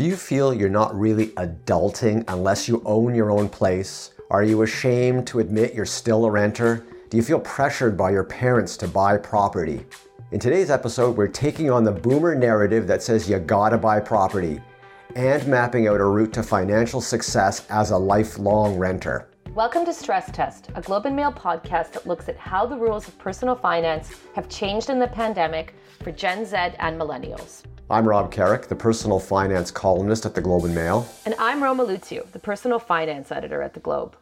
Do you feel you're not really adulting unless you own your own place? Are you ashamed to admit you're still a renter? Do you feel pressured by your parents to buy property? In today's episode, we're taking on the boomer narrative that says you gotta buy property and mapping out a route to financial success as a lifelong renter. Welcome to Stress Test, a Globe and Mail podcast that looks at how the rules of personal finance have changed in the pandemic for Gen Z and millennials. I'm Rob Carrick, the personal finance columnist at The Globe and Mail. And I'm Roma Luzio, the personal finance editor at The Globe.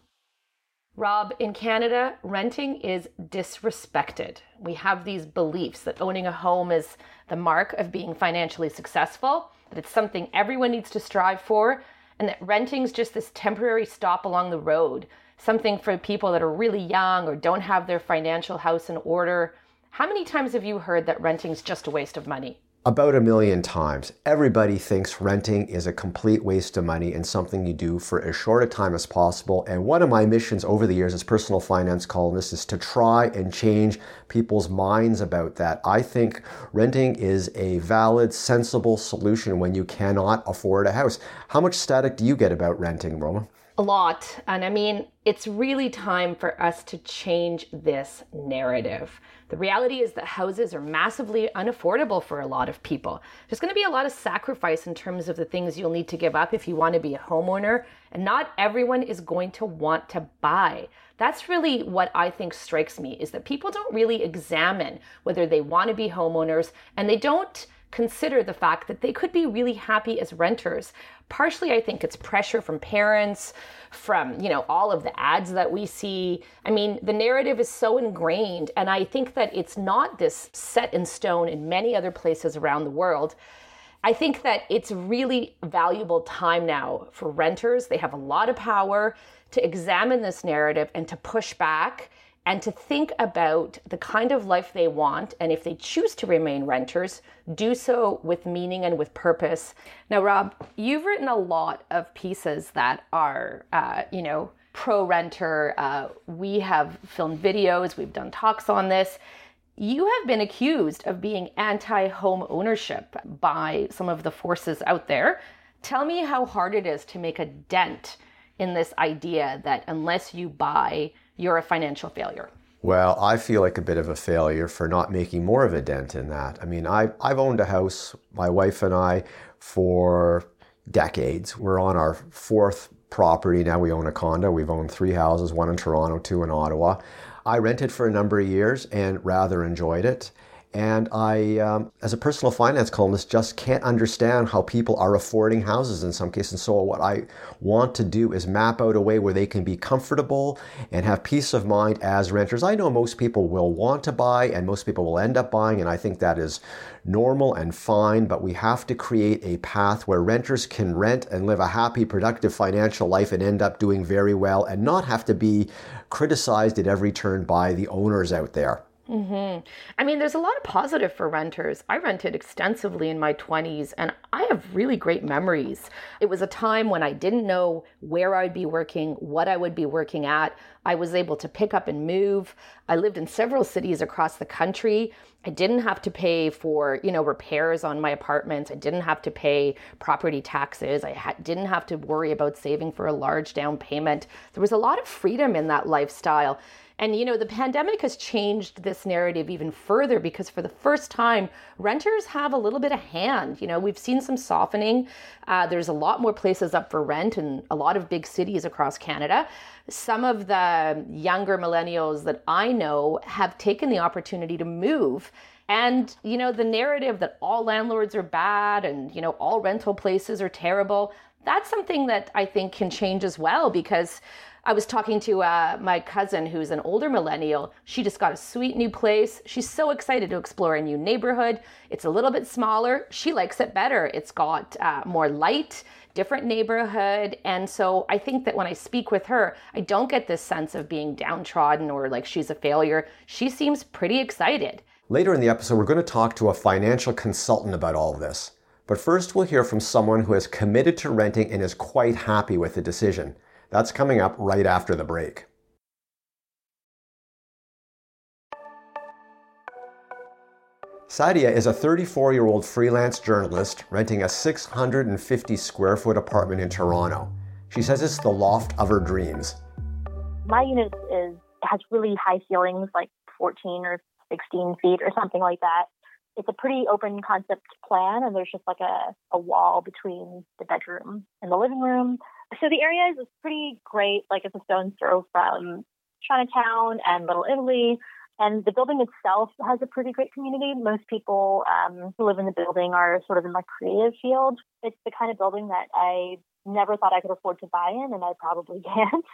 Rob, in Canada, renting is disrespected. We have these beliefs that owning a home is the mark of being financially successful, that it's something everyone needs to strive for, and that renting's just this temporary stop along the road, something for people that are really young or don't have their financial house in order. How many times have you heard that renting's just a waste of money? About 1 million times. Everybody thinks renting is a complete waste of money and something you do for as short a time as possible. And one of my missions over the years as personal finance columnist is to try and change people's minds about that. I think renting is a valid, sensible solution when you cannot afford a house. How much static do you get about renting, Roma? A lot. And I mean, it's really time for us to change this narrative. The reality is that houses are massively unaffordable for a lot of people. There's going to be a lot of sacrifice in terms of the things you'll need to give up if you want to be a homeowner. And not everyone is going to want to buy. That's really what I think strikes me, is that people don't really examine whether they want to be homeowners, and they don't consider the fact that they could be really happy as renters. Partially, I think it's pressure from parents, from, all of the ads that we see. I mean, the narrative is so ingrained, and I think that it's not this set in stone in many other places around the world. I think that it's really valuable time now for renters. They have a lot of power to examine this narrative and to push back and to think about the kind of life they want, and if they choose to remain renters, do so with meaning and with purpose. Now, Rob, you've written a lot of pieces that are, pro-renter. We have filmed videos, we've done talks on this. You have been accused of being anti-home ownership by some of the forces out there. Tell me how hard it is to make a dent in this idea that unless you buy, you're a financial failure. Well, I feel like a bit of a failure for not making more of a dent in that. I mean, I've owned a house, my wife and I, for decades. We're on our fourth property now. We own a condo. We've owned 3 houses, 1 in Toronto, 2 in Ottawa. I rented for a number of years and rather enjoyed it. And I, as a personal finance columnist, just can't understand how people are affording houses in some cases. And so what I want to do is map out a way where they can be comfortable and have peace of mind as renters. I know most people will want to buy and most people will end up buying, and I think that is normal and fine, but we have to create a path where renters can rent and live a happy, productive financial life and end up doing very well and not have to be criticized at every turn by the owners out there. Mm-hmm. I mean, there's a lot of positive for renters. I rented extensively in my 20s, and I have really great memories. It was a time when I didn't know where I'd be working, what I would be working at. I was able to pick up and move. I lived in several cities across the country. I didn't have to pay for, repairs on my apartments. I didn't have to pay property taxes. I didn't have to worry about saving for a large down payment. There was a lot of freedom in that lifestyle. And, the pandemic has changed this narrative even further, because for the first time, renters have a little bit of hand. We've seen some softening. There's a lot more places up for rent in a lot of big cities across Canada. Some of the younger millennials that I know have taken the opportunity to move. And, the narrative that all landlords are bad and, all rental places are terrible, that's something that I think can change as well, because I was talking to my cousin who's an older millennial. She just got a sweet new place. She's so excited to explore a new neighborhood. It's a little bit smaller. She likes it better. It's got more light, different neighborhood. And so I think that when I speak with her, I don't get this sense of being downtrodden or like she's a failure. She seems pretty excited. Later in the episode, we're going to talk to a financial consultant about all of this. But first, we'll hear from someone who has committed to renting and is quite happy with the decision. That's coming up right after the break. Saadia is a 34-year-old freelance journalist renting a 650-square-foot apartment in Toronto. She says it's the loft of her dreams. My unit has really high ceilings, like 14 or 16 feet or something like that. It's a pretty open concept plan, and there's just like a wall between the bedroom and the living room. So the area is pretty great. Like, it's a stone's throw from Chinatown and Little Italy. And the building itself has a pretty great community. Most people who live in the building are sort of in the creative field. It's the kind of building that I never thought I could afford to buy in, and I probably can't.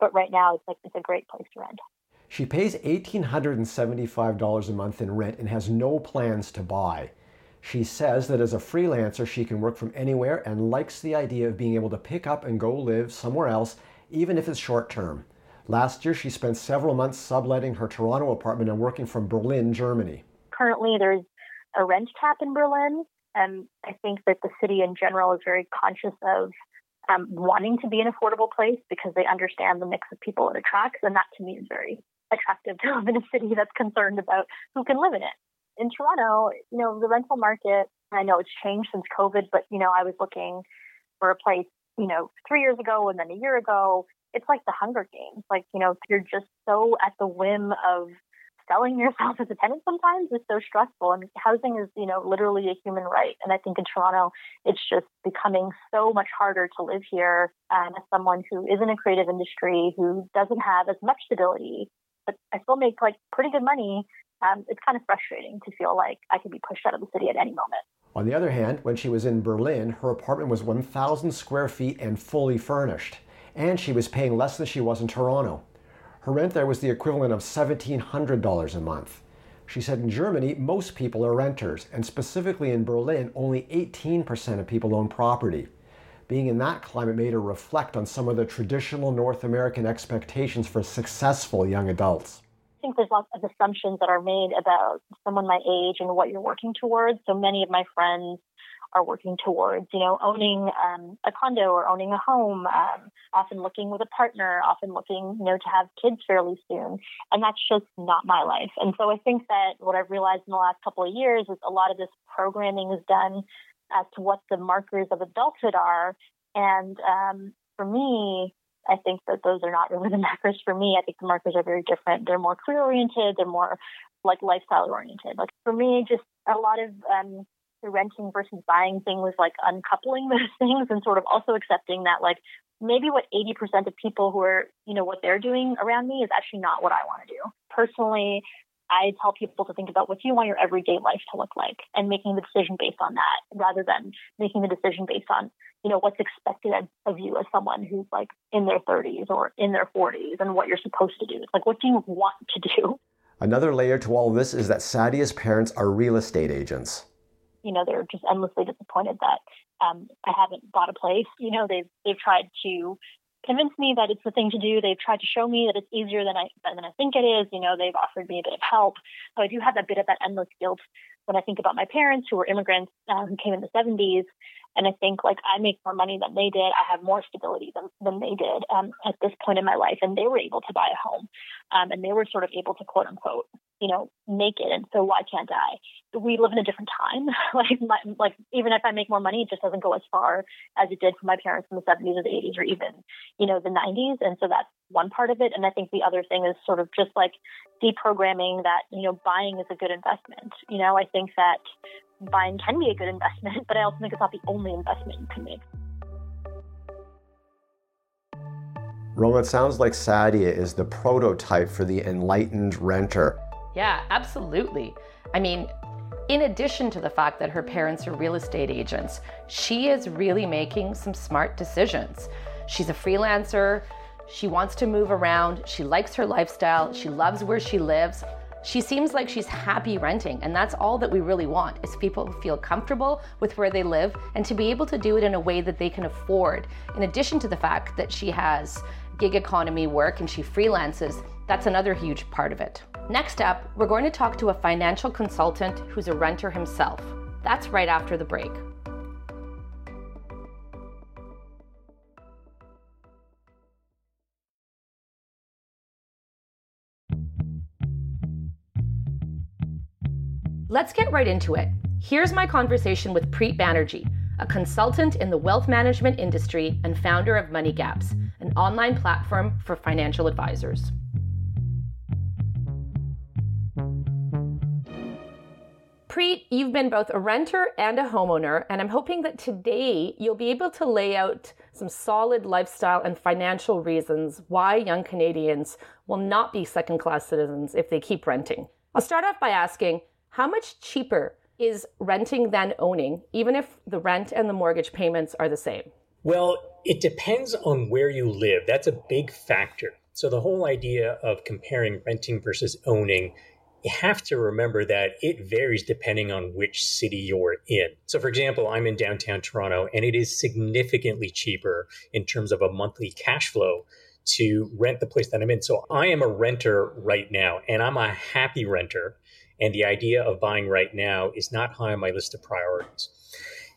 But right now, it's a great place to rent. She pays $1,875 a month in rent and has no plans to buy. She says that as a freelancer, she can work from anywhere and likes the idea of being able to pick up and go live somewhere else, even if it's short term. Last year, she spent several months subletting her Toronto apartment and working from Berlin, Germany. Currently, there's a rent cap in Berlin, and I think that the city in general is very conscious of wanting to be an affordable place because they understand the mix of people it attracts, and that to me is very attractive to live in a city that's concerned about who can live in it. In Toronto, you know, the rental market, I know it's changed since COVID, but, you know, I was looking for a place, you know, 3 years ago and then a year ago. It's like the Hunger Games. Like, you know, you're just so at the whim of selling yourself as a tenant sometimes. It's so stressful. And housing is, you know, literally a human right. And I think in Toronto, it's just becoming so much harder to live here as someone who is in a creative industry, who doesn't have as much stability. But I still make like pretty good money. It's kind of frustrating to feel like I could be pushed out of the city at any moment. On the other hand, when she was in Berlin, her apartment was 1,000 square feet and fully furnished. And she was paying less than she was in Toronto. Her rent there was the equivalent of $1,700 a month. She said in Germany, most people are renters, and specifically in Berlin, only 18% of people own property. Being in that climate made her reflect on some of the traditional North American expectations for successful young adults. I think there's lots of assumptions that are made about someone my age and what you're working towards. So many of my friends are working towards, you know, owning a condo or owning a home, often looking with a partner, often looking, you know, to have kids fairly soon. And that's just not my life. And so I think that what I've realized in the last couple of years is a lot of this programming is done as to what the markers of adulthood are. And for me, I think that those are not really the markers for me. I think the markers are very different. They're more career-oriented. They're more like lifestyle-oriented. Like for me, just a lot of the renting versus buying thing was like uncoupling those things and sort of also accepting that like maybe what 80% of people who are, you know, what they're doing around me is actually not what I want to do. Personally, I tell people to think about what you want your everyday life to look like and making the decision based on that rather than making the decision based on, you know, what's expected of you as someone who's like in their 30s or in their 40s and what you're supposed to do. It's like, what do you want to do? Another layer to all this is that Saadia's parents are real estate agents. You know, they're just endlessly disappointed that I haven't bought a place. You know, they've tried to convince me that it's the thing to do. They've tried to show me that it's easier than I think it is. You know, they've offered me a bit of help. So I do have a bit of that endless guilt when I think about my parents who were immigrants who came in the 70s. And I think, like, I make more money than they did. I have more stability than they did at this point in my life. And they were able to buy a home. And they were sort of able to, quote unquote, you know, make it. And so why can't I? We live in a different time. like even if I make more money, it just doesn't go as far as it did for my parents in the 70s or the 80s or even, you know, the 90s. And so that's one part of it. And I think the other thing is sort of just like deprogramming that, you know, buying is a good investment. You know, I think that buying can be a good investment, but I also think it's not the only investment you can make. Roma, it sounds like Saadia is the prototype for the enlightened renter. Yeah, absolutely. I mean, in addition to the fact that her parents are real estate agents, she is really making some smart decisions. She's a freelancer. She wants to move around. She likes her lifestyle. She loves where she lives. She seems like she's happy renting, and that's all that we really want, is people who feel comfortable with where they live and to be able to do it in a way that they can afford. In addition to the fact that she has gig economy work and she freelances, that's another huge part of it. Next up, we're going to talk to a financial consultant who's a renter himself. That's right after the break. Let's get right into it. Here's my conversation with Preet Banerjee, a consultant in the wealth management industry and founder of Money Gaps, an online platform for financial advisors. Preet, you've been both a renter and a homeowner, and I'm hoping that today you'll be able to lay out some solid lifestyle and financial reasons why young Canadians will not be second-class citizens if they keep renting. I'll start off by asking, how much cheaper is renting than owning, even if the rent and the mortgage payments are the same? Well, it depends on where you live. That's a big factor. So the whole idea of comparing renting versus owning, you have to remember that it varies depending on which city you're in. So for example, I'm in downtown Toronto, and it is significantly cheaper in terms of a monthly cash flow to rent the place that I'm in. So I am a renter right now, and I'm a happy renter. And the idea of buying right now is not high on my list of priorities.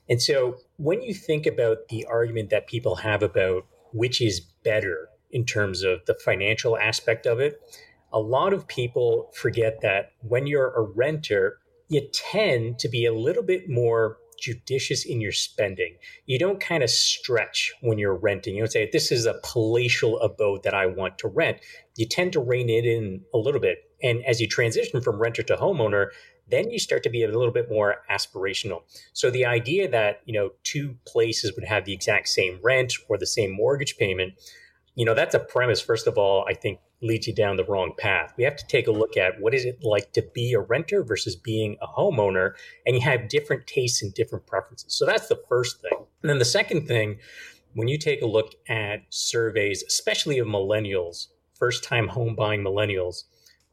And so when you think about the argument that people have about which is better in terms of the financial aspect of it, a lot of people forget that when you're a renter, you tend to be a little bit more judicious in your spending. You don't kind of stretch when you're renting. You don't say, this is a palatial abode that I want to rent. You tend to rein it in a little bit. And as you transition from renter to homeowner, then you start to be a little bit more aspirational. So the idea that, two places would have the exact same rent or the same mortgage payment, that's a premise, first of all, I think leads you down the wrong path. We have to take a look at what is it like to be a renter versus being a homeowner, and you have different tastes and different preferences. So that's the first thing. And then the second thing, when you take a look at surveys, especially of millennials, first-time home buying millennials,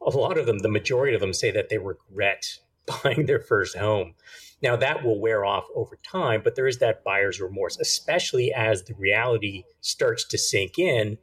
a lot of them, the majority of them say that they regret buying their first home. Now, that will wear off over time, but there is that buyer's remorse, especially as the reality starts to sink in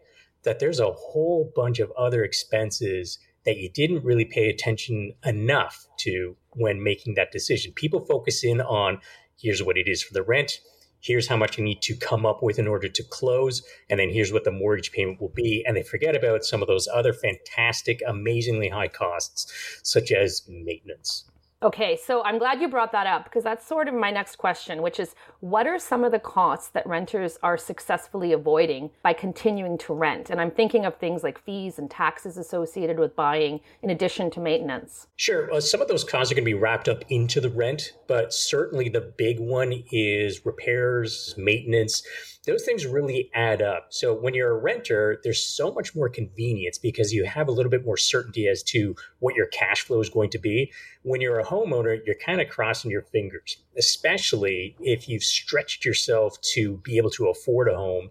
that there's a whole bunch of other expenses that you didn't really pay attention enough to when making that decision. People focus in on, here's what it is for the rent, here's how much you need to come up with in order to close, and then here's what the mortgage payment will be. And they forget about some of those other fantastic, amazingly high costs, such as maintenance. Okay, so I'm glad you brought that up, because that's sort of my next question, which is, what are some of the costs that renters are successfully avoiding by continuing to rent? And I'm thinking of things like fees and taxes associated with buying, in addition to maintenance. Sure. Some of those costs are going to be wrapped up into the rent, but certainly the big one is repairs, maintenance. Those things really add up. So when you're a renter, there's so much more convenience because you have a little bit more certainty as to what your cash flow is going to be. When you're a homeowner, you're kind of crossing your fingers, especially if you've stretched yourself to be able to afford a home.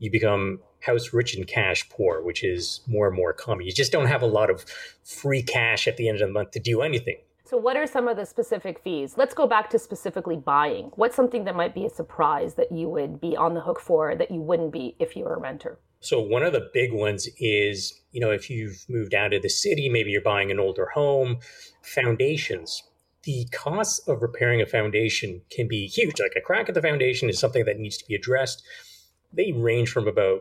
You become house rich and cash poor, which is more and more common. You just don't have a lot of free cash at the end of the month to do anything. So what are some of the specific fees? Let's go back to specifically buying. What's something that might be a surprise that you would be on the hook for that you wouldn't be if you were a renter? So one of the big ones is, if you've moved out of the city, maybe you're buying an older home, foundations. The cost of repairing a foundation can be huge. Like a crack at the foundation is something that needs to be addressed. They range from about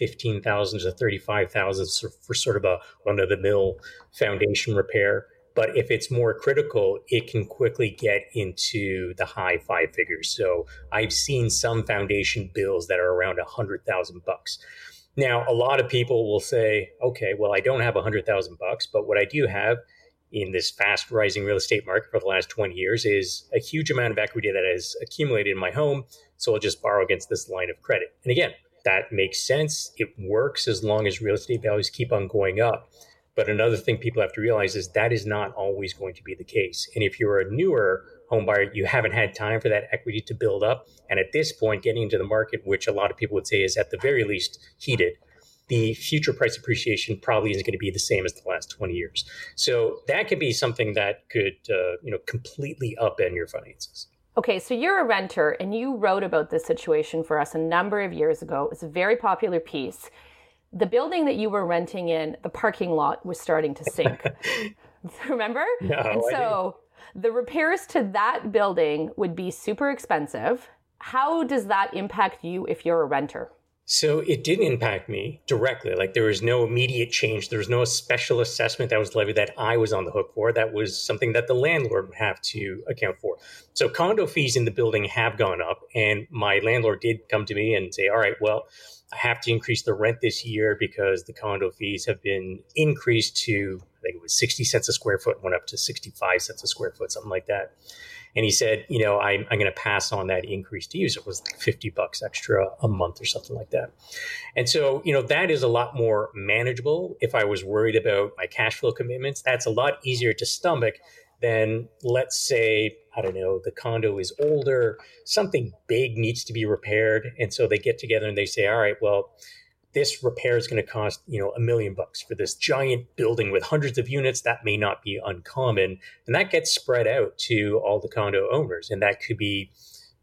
$15,000 to $35,000 for sort of a run-of-the-mill foundation repair. But if it's more critical, it can quickly get into the high five figures. So I've seen some foundation bills that are around $100,000. Now, a lot of people will say, okay, well, I don't have $100,000, but what I do have in this fast rising real estate market for the last 20 years is a huge amount of equity that has accumulated in my home. So I'll just borrow against this line of credit. And again, that makes sense. It works as long as real estate values keep on going up. But another thing people have to realize is that is not always going to be the case. And if you're a newer home buyer, you haven't had time for that equity to build up. And at this point, getting into the market, which a lot of people would say is at the very least heated, the future price appreciation probably isn't going to be the same as the last 20 years. So that could be something that could, completely upend your finances. Okay, so you're a renter and you wrote about this situation for us a number of years ago. It's a very popular piece. The building that you were renting in, the parking lot was starting to sink. Remember? No, and so the repairs to that building would be super expensive. How does that impact you if you're a renter? So it did impact me directly. Like, there was no immediate change. There was no special assessment that was levied that I was on the hook for. That was something that the landlord would have to account for. So condo fees in the building have gone up. And my landlord did come to me and say, all right, well, I have to increase the rent this year because the condo fees have been increased to, I think it was 60 cents a square foot, went up to 65 cents a square foot, something like that. And he said, you know, I'm going to pass on that increase to you. So it was like $50 extra a month or something like that. And so, you know, that is a lot more manageable. If I was worried about my cash flow commitments, that's a lot easier to stomach than, let's say, I don't know, the condo is older, something big needs to be repaired. And so they get together and they say, all right, well, this repair is going to cost, you know, $1 million for this giant building with hundreds of units. That may not be uncommon. And that gets spread out to all the condo owners. And that could be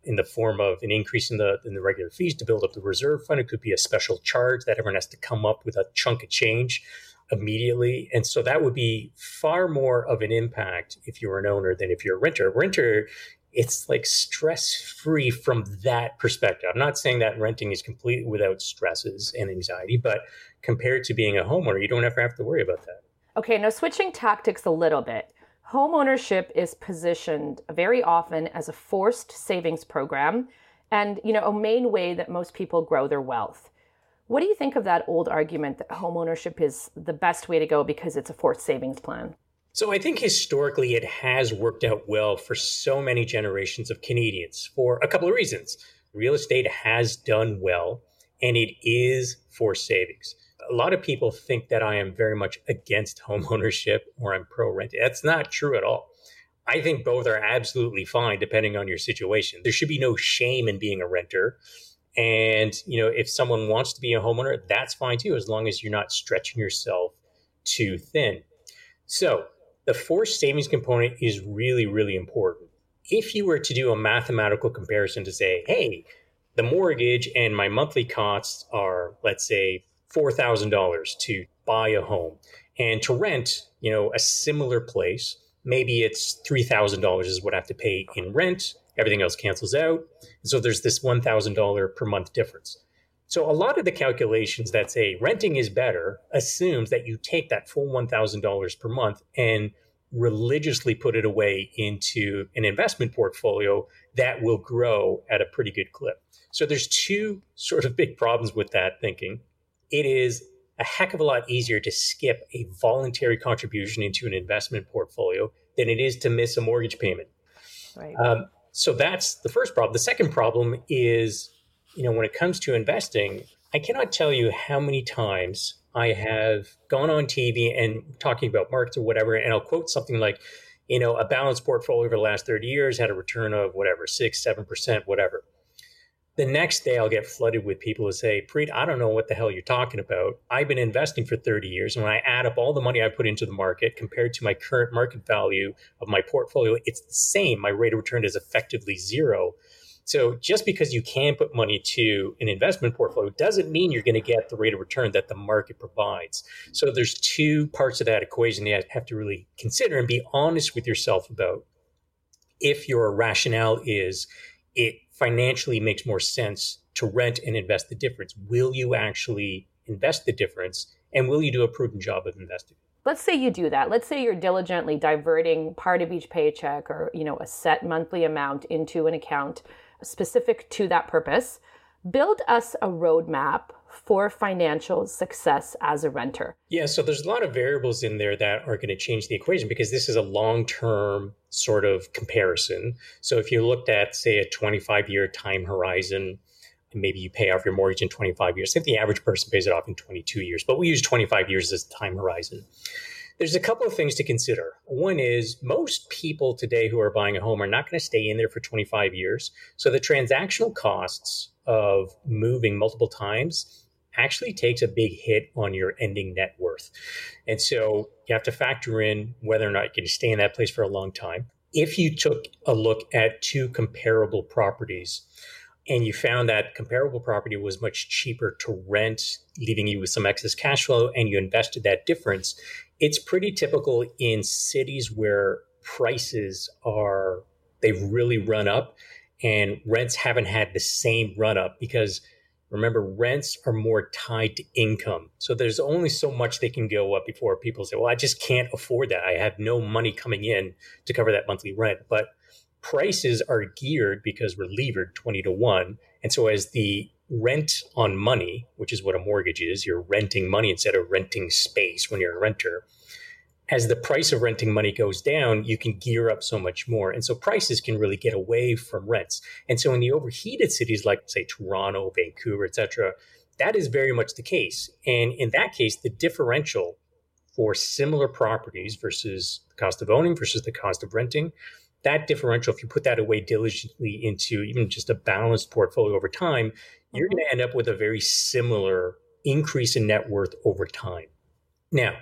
in the form of an increase in the regular fees to build up the reserve fund. It could be a special charge that everyone has to come up with a chunk of change immediately. And so that would be far more of an impact if you were an owner than if you're a renter. It's like stress-free from that perspective. I'm not saying that renting is completely without stresses and anxiety, but compared to being a homeowner, you don't ever have to worry about that. Okay, now switching tactics a little bit. Homeownership is positioned very often as a forced savings program and, you know, a main way that most people grow their wealth. What do you think of that old argument that homeownership is the best way to go because it's a forced savings plan? So I think historically it has worked out well for so many generations of Canadians for a couple of reasons. Real estate has done well, and it is for savings. A lot of people think that I am very much against homeownership or I'm pro-rent. That's not true at all. I think both are absolutely fine depending on your situation. There should be no shame in being a renter. And, you know, if someone wants to be a homeowner, that's fine too, as long as you're not stretching yourself too thin. So the forced savings component is really, really important. If you were to do a mathematical comparison to say, hey, the mortgage and my monthly costs are, let's say, $4,000 to buy a home and to rent, you know, a similar place, maybe it's $3,000 is what I have to pay in rent. Everything else cancels out. And so there's this $1,000 per month difference. So a lot of the calculations that say renting is better assumes that you take that full $1,000 per month and religiously put it away into an investment portfolio that will grow at a pretty good clip. So there's two sort of big problems with that thinking. It is a heck of a lot easier to skip a voluntary contribution into an investment portfolio than it is to miss a mortgage payment. Right. So that's the first problem. The second problem is, you know, when it comes to investing, I cannot tell you how many times I have gone on TV and talking about markets or whatever, and I'll quote something like, you know, a balanced portfolio over the last 30 years had a return of whatever, 6%, 7%, whatever. The next day I'll get flooded with people who say, Preet, I don't know what the hell you're talking about. I've been investing for 30 years. And when I add up all the money I put into the market compared to my current market value of my portfolio, it's the same. My rate of return is effectively zero. So just because you can put money to an investment portfolio doesn't mean you're going to get the rate of return that the market provides. So there's two parts of that equation that you have to really consider and be honest with yourself about. If your rationale is it financially makes more sense to rent and invest the difference, will you actually invest the difference? And will you do a prudent job of investing? Let's say you do that. Let's say you're diligently diverting part of each paycheck or, you know, a set monthly amount into an account specific to that purpose. Build us a roadmap for financial success as a renter. Yeah, so there's a lot of variables in there that are going to change the equation because this is a long-term sort of comparison. So if you looked at, say, a 25-year time horizon, and maybe you pay off your mortgage in 25 years. I think the average person pays it off in 22 years, but we use 25 years as the time horizon. There's a couple of things to consider. One is most people today who are buying a home are not going to stay in there for 25 years. So the transactional costs of moving multiple times actually takes a big hit on your ending net worth. And so you have to factor in whether or not you're going to stay in that place for a long time. If you took a look at two comparable properties and you found that comparable property was much cheaper to rent, leaving you with some excess cash flow, and you invested that difference, it's pretty typical in cities where prices are, they've really run up and rents haven't had the same run up because Remember, rents are more tied to income. So there's only so much they can go up before people say, well, I just can't afford that. I have no money coming in to cover that monthly rent. But prices are geared because we're levered 20-1. And so as the rent on money, which is what a mortgage is, you're renting money instead of renting space when you're a renter. As the price of renting money goes down, you can gear up so much more. And so prices can really get away from rents. And so in the overheated cities like, say, Toronto, Vancouver, et cetera, that is very much the case. And in that case, the differential for similar properties versus the cost of owning versus the cost of renting, that differential, if you put that away diligently into even just a balanced portfolio over time, you're going to end up with a very similar increase in net worth over time. Now,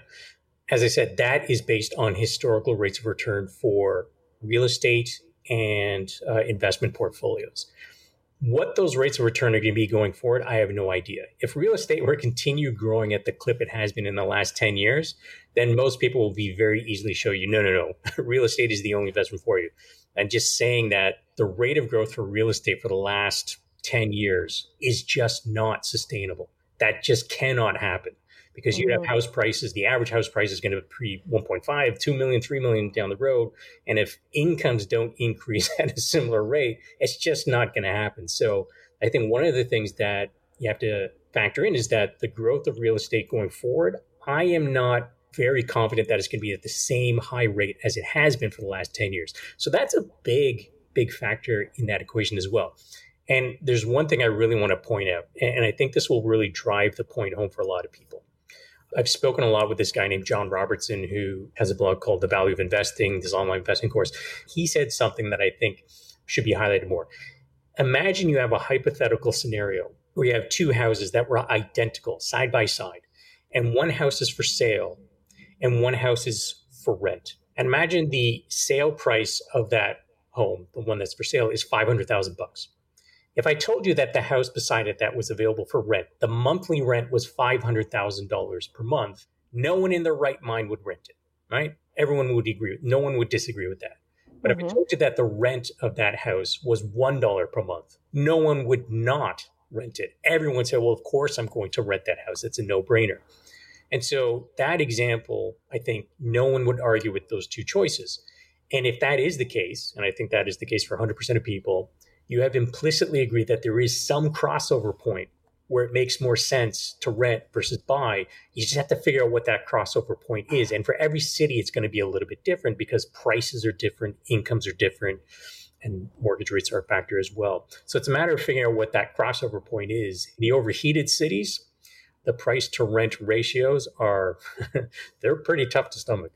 as I said, that is based on historical rates of return for real estate and investment portfolios. What those rates of return are going to be going forward, I have no idea. If real estate were to continue growing at the clip it has been in the last 10 years, then most people will be very easily show you, no, real estate is the only investment for you. And just saying that the rate of growth for real estate for the last 10 years is just not sustainable. That just cannot happen. Because you have house prices, the average house price is going to be 1.5, 2 million, 3 million down the road. And if incomes don't increase at a similar rate, it's just not going to happen. So I think one of the things that you have to factor in is that the growth of real estate going forward, I am not very confident that it's going to be at the same high rate as it has been for the last 10 years. So that's a big, big factor in that equation as well. And there's one thing I really want to point out, and I think this will really drive the point home for a lot of people. I've spoken a lot with this guy named John Robertson, who has a blog called The Value of Investing, this online investing course. He said something that I think should be highlighted more. Imagine you have a hypothetical scenario where you have two houses that were identical, side by side, and one house is for sale and one house is for rent. And imagine the sale price of that home, the one that's for sale, is $500,000. If I told you that the house beside it that was available for rent, the monthly rent was $500,000 per month, no one in their right mind would rent it, right? Everyone would agree. No one would disagree with that. But if I told you that the rent of that house was $1 per month, no one would not rent it. Everyone said, well, of course, I'm going to rent that house. It's a no-brainer. And so that example, I think no one would argue with those two choices. And if that is the case, and I think that is the case for 100% of people, you have implicitly agreed that there is some crossover point where it makes more sense to rent versus buy. You just have to figure out what that crossover point is. And for every city, it's going to be a little bit different because prices are different, incomes are different, and mortgage rates are a factor as well. So it's a matter of figuring out what that crossover point is. In the overheated cities, the price to rent ratios are, they're pretty tough to stomach.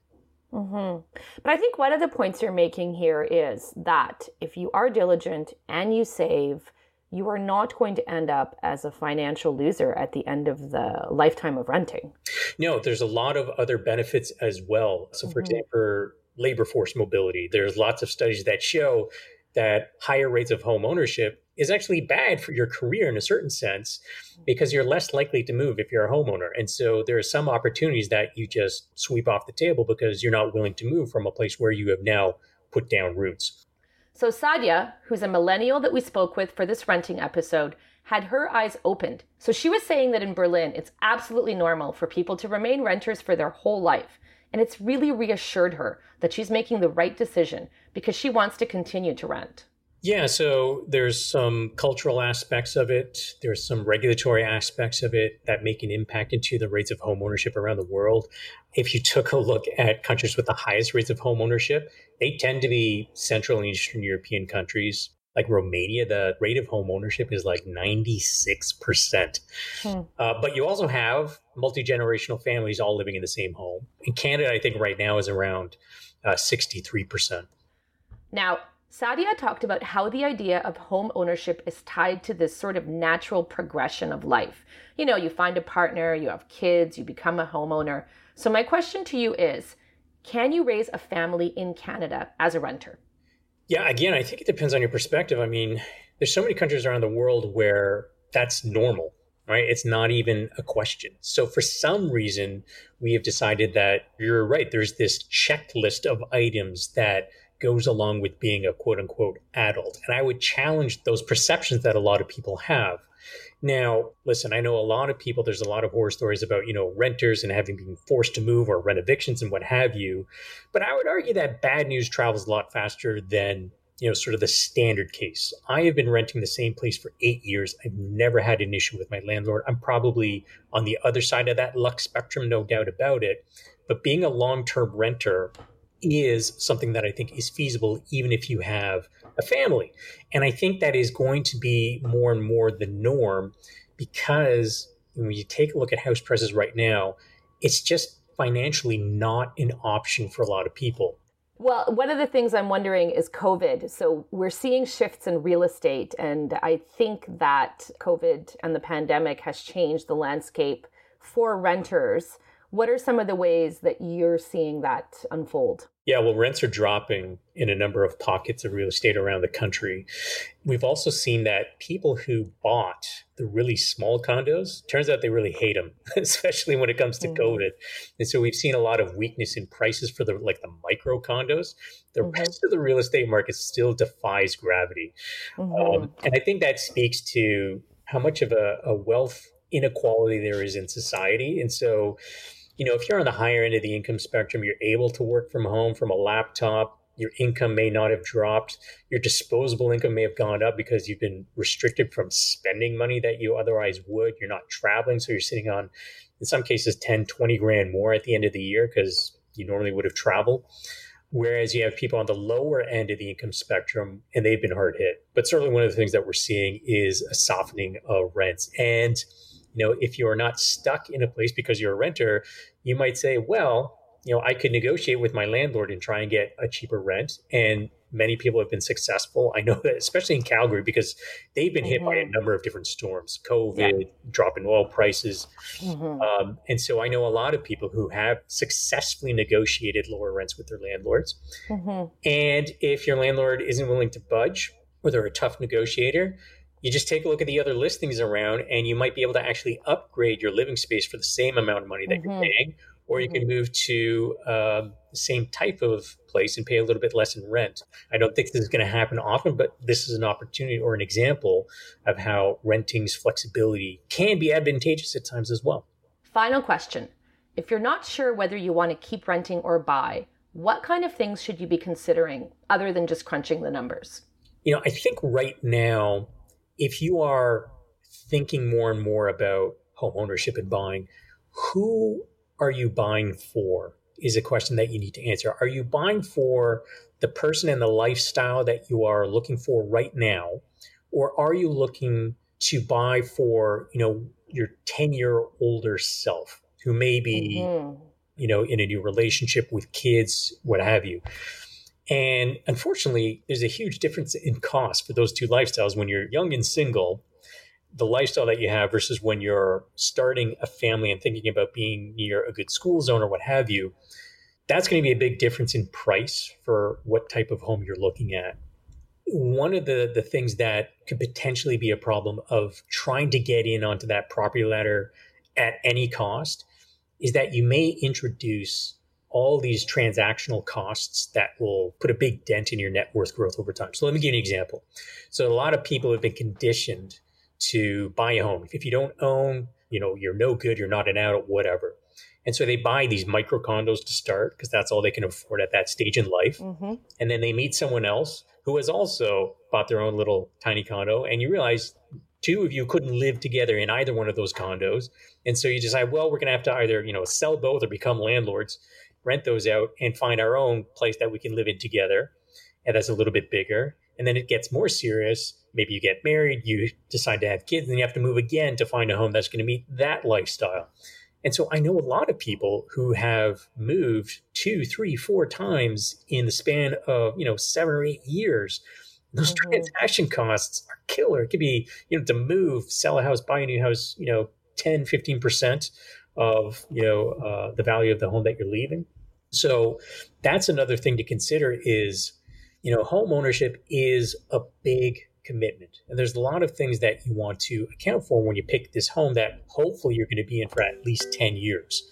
But I think one of the points you're making here is that if you are diligent and you save, you are not going to end up as a financial loser at the end of the lifetime of renting. No, there's a lot of other benefits as well. So for example, labor force mobility, there's lots of studies that show that higher rates of home ownership is actually bad for your career in a certain sense, because you're less likely to move if you're a homeowner. And so there are some opportunities that you just sweep off the table because you're not willing to move from a place where you have now put down roots. So Saadia, who's a millennial that we spoke with for this renting episode, had her eyes opened. So she was saying that in Berlin, it's absolutely normal for people to remain renters for their whole life. And it's really reassured her that she's making the right decision because she wants to continue to rent. Yeah, so there's some cultural aspects of it. There's some regulatory aspects of it that make an impact into the rates of home ownership around the world. If you took a look at countries with the highest rates of home ownership, they tend to be Central and Eastern European countries. Like Romania, the rate of home ownership is like 96%. But you also have multi-generational families all living in the same home. In Canada, I think right now is around 63%. Now, Saadia talked about how the idea of home ownership is tied to this sort of natural progression of life. You know, you find a partner, you have kids, you become a homeowner. So my question to you is, can you raise a family in Canada as a renter? Yeah, again, I think it depends on your perspective. I mean, there's so many countries around the world where that's normal, right? It's not even a question. So for some reason, we have decided that you're right. There's this checklist of items that goes along with being a quote unquote adult. And I would challenge those perceptions that a lot of people have. Now, listen, I know a lot of people, there's a lot of horror stories about, you know, renters and having been forced to move or rent evictions and what have you. But I would argue that bad news travels a lot faster than, you know, sort of the standard case. I have been renting the same place for 8 years. I've never had an issue with my landlord. I'm probably on the other side of that luck spectrum, no doubt about it. But being a long-term renter is something that I think is feasible, even if you have a family. And I think that is going to be more and more the norm, because when you take a look at house prices right now, it's just financially not an option for a lot of people. Well, one of the things I'm wondering is COVID. So we're seeing shifts in real estate. And I think that COVID and the pandemic has changed the landscape for renters. What are some of the ways that you're seeing that unfold? Yeah, well, rents are dropping in a number of pockets of real estate around the country. We've also seen that people who bought the really small condos, turns out they really hate them, especially when it comes to COVID. And so we've seen a lot of weakness in prices for the micro condos. The rest of the real estate market still defies gravity. And I think that speaks to how much of a wealth inequality there is in society. And so, you know, if you're on the higher end of the income spectrum, you're able to work from home from a laptop, your income may not have dropped, your disposable income may have gone up because you've been restricted from spending money that you otherwise would. You're not traveling, so you're sitting on, in some cases, 10, 20 grand more at the end of the year because you normally would have traveled. Whereas you have people on the lower end of the income spectrum and they've been hard hit. But certainly one of the things that we're seeing is a softening of rents. And you know, if you're not stuck in a place because you're a renter, you might say, well, you know, I could negotiate with my landlord and try and get a cheaper rent. And many people have been successful. I know that, especially in Calgary, because they've been hit by a number of different storms, COVID, drop in oil prices. And so I know a lot of people who have successfully negotiated lower rents with their landlords. And if your landlord isn't willing to budge, or they're a tough negotiator, you just take a look at the other listings around and you might be able to actually upgrade your living space for the same amount of money that you're paying, or you can move to the same type of place and pay a little bit less in rent. I don't think this is going to happen often, but this is an opportunity or an example of how renting's flexibility can be advantageous at times as well. Final question. If you're not sure whether you want to keep renting or buy, what kind of things should you be considering other than just crunching the numbers? You know, I think right now, if you are thinking more and more about home ownership and buying, who are you buying for is a question that you need to answer. Are you buying for the person and the lifestyle that you are looking for right now? Or are you looking to buy for, you know, your 10-year older self who may be, you know, in a new relationship with kids, what have you? And unfortunately, there's a huge difference in cost for those two lifestyles. When you're young and single, the lifestyle that you have versus when you're starting a family and thinking about being near a good school zone or what have you, that's going to be a big difference in price for what type of home you're looking at. One of the things that could potentially be a problem of trying to get in onto that property ladder at any cost is that you may introduce all these transactional costs that will put a big dent in your net worth growth over time. So let me give you an example. So a lot of people have been conditioned to buy a home. If you don't own, you know, you're no good, you're not an adult, whatever. And so they buy these micro condos to start because that's all they can afford at that stage in life. And then they meet someone else who has also bought their own little tiny condo. And you realize two of you couldn't live together in either one of those condos. And so you decide, well, we're going to have to either, you know, sell both or become landlords, rent those out and find our own place that we can live in together. And that's a little bit bigger. And then it gets more serious. Maybe you get married, you decide to have kids, and you have to move again to find a home that's going to meet that lifestyle. And so I know a lot of people who have moved 2, 3, 4 times in the span of, you know, 7 or 8 years. Those transaction costs are killer. It could be, you know, to move, sell a house, buy a new house, you know, 10, 15%. Of, you know, the value of the home that you're leaving. So that's another thing to consider is, you know, home ownership is a big commitment. And there's a lot of things that you want to account for when you pick this home that hopefully you're going to be in for at least 10 years.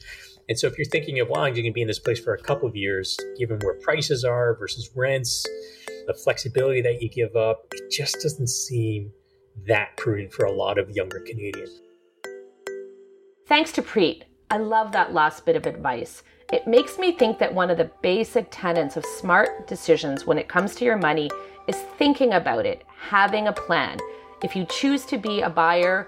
And so if you're thinking of, wow, you're going to be in this place for a couple of years, given where prices are versus rents, the flexibility that you give up, it just doesn't seem that prudent for a lot of younger Canadians. Thanks to Preet. I love that last bit of advice. It makes me think that one of the basic tenets of smart decisions when it comes to your money is thinking about it, having a plan. If you choose to be a buyer,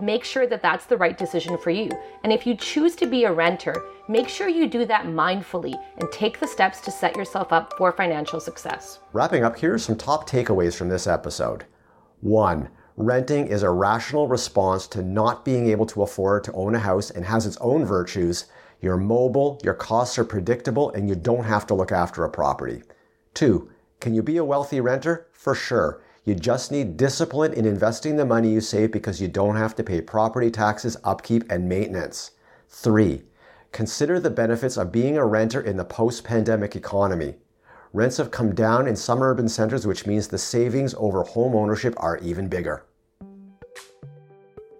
make sure that that's the right decision for you. And if you choose to be a renter, make sure you do that mindfully and take the steps to set yourself up for financial success. Wrapping up, here are some top takeaways from this episode. 1. Renting is a rational response to not being able to afford to own a house and has its own virtues. You're mobile, your costs are predictable, and you don't have to look after a property. 2. Can you be a wealthy renter? For sure. You just need discipline in investing the money you save because you don't have to pay property taxes, upkeep, and maintenance. 3. Consider the benefits of being a renter in the post-pandemic economy. Rents have come down in some urban centers, which means the savings over home ownership are even bigger.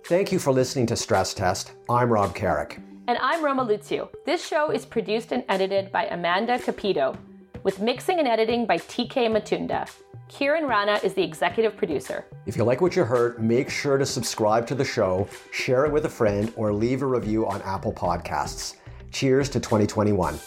Thank you for listening to Stress Test. I'm Rob Carrick. And I'm Roma Luzio. This show is produced and edited by Amanda Capito, with mixing and editing by TK Matunda. Kieran Rana is the executive producer. If you like what you heard, make sure to subscribe to the show, share it with a friend, or leave a review on Apple Podcasts. Cheers to 2021.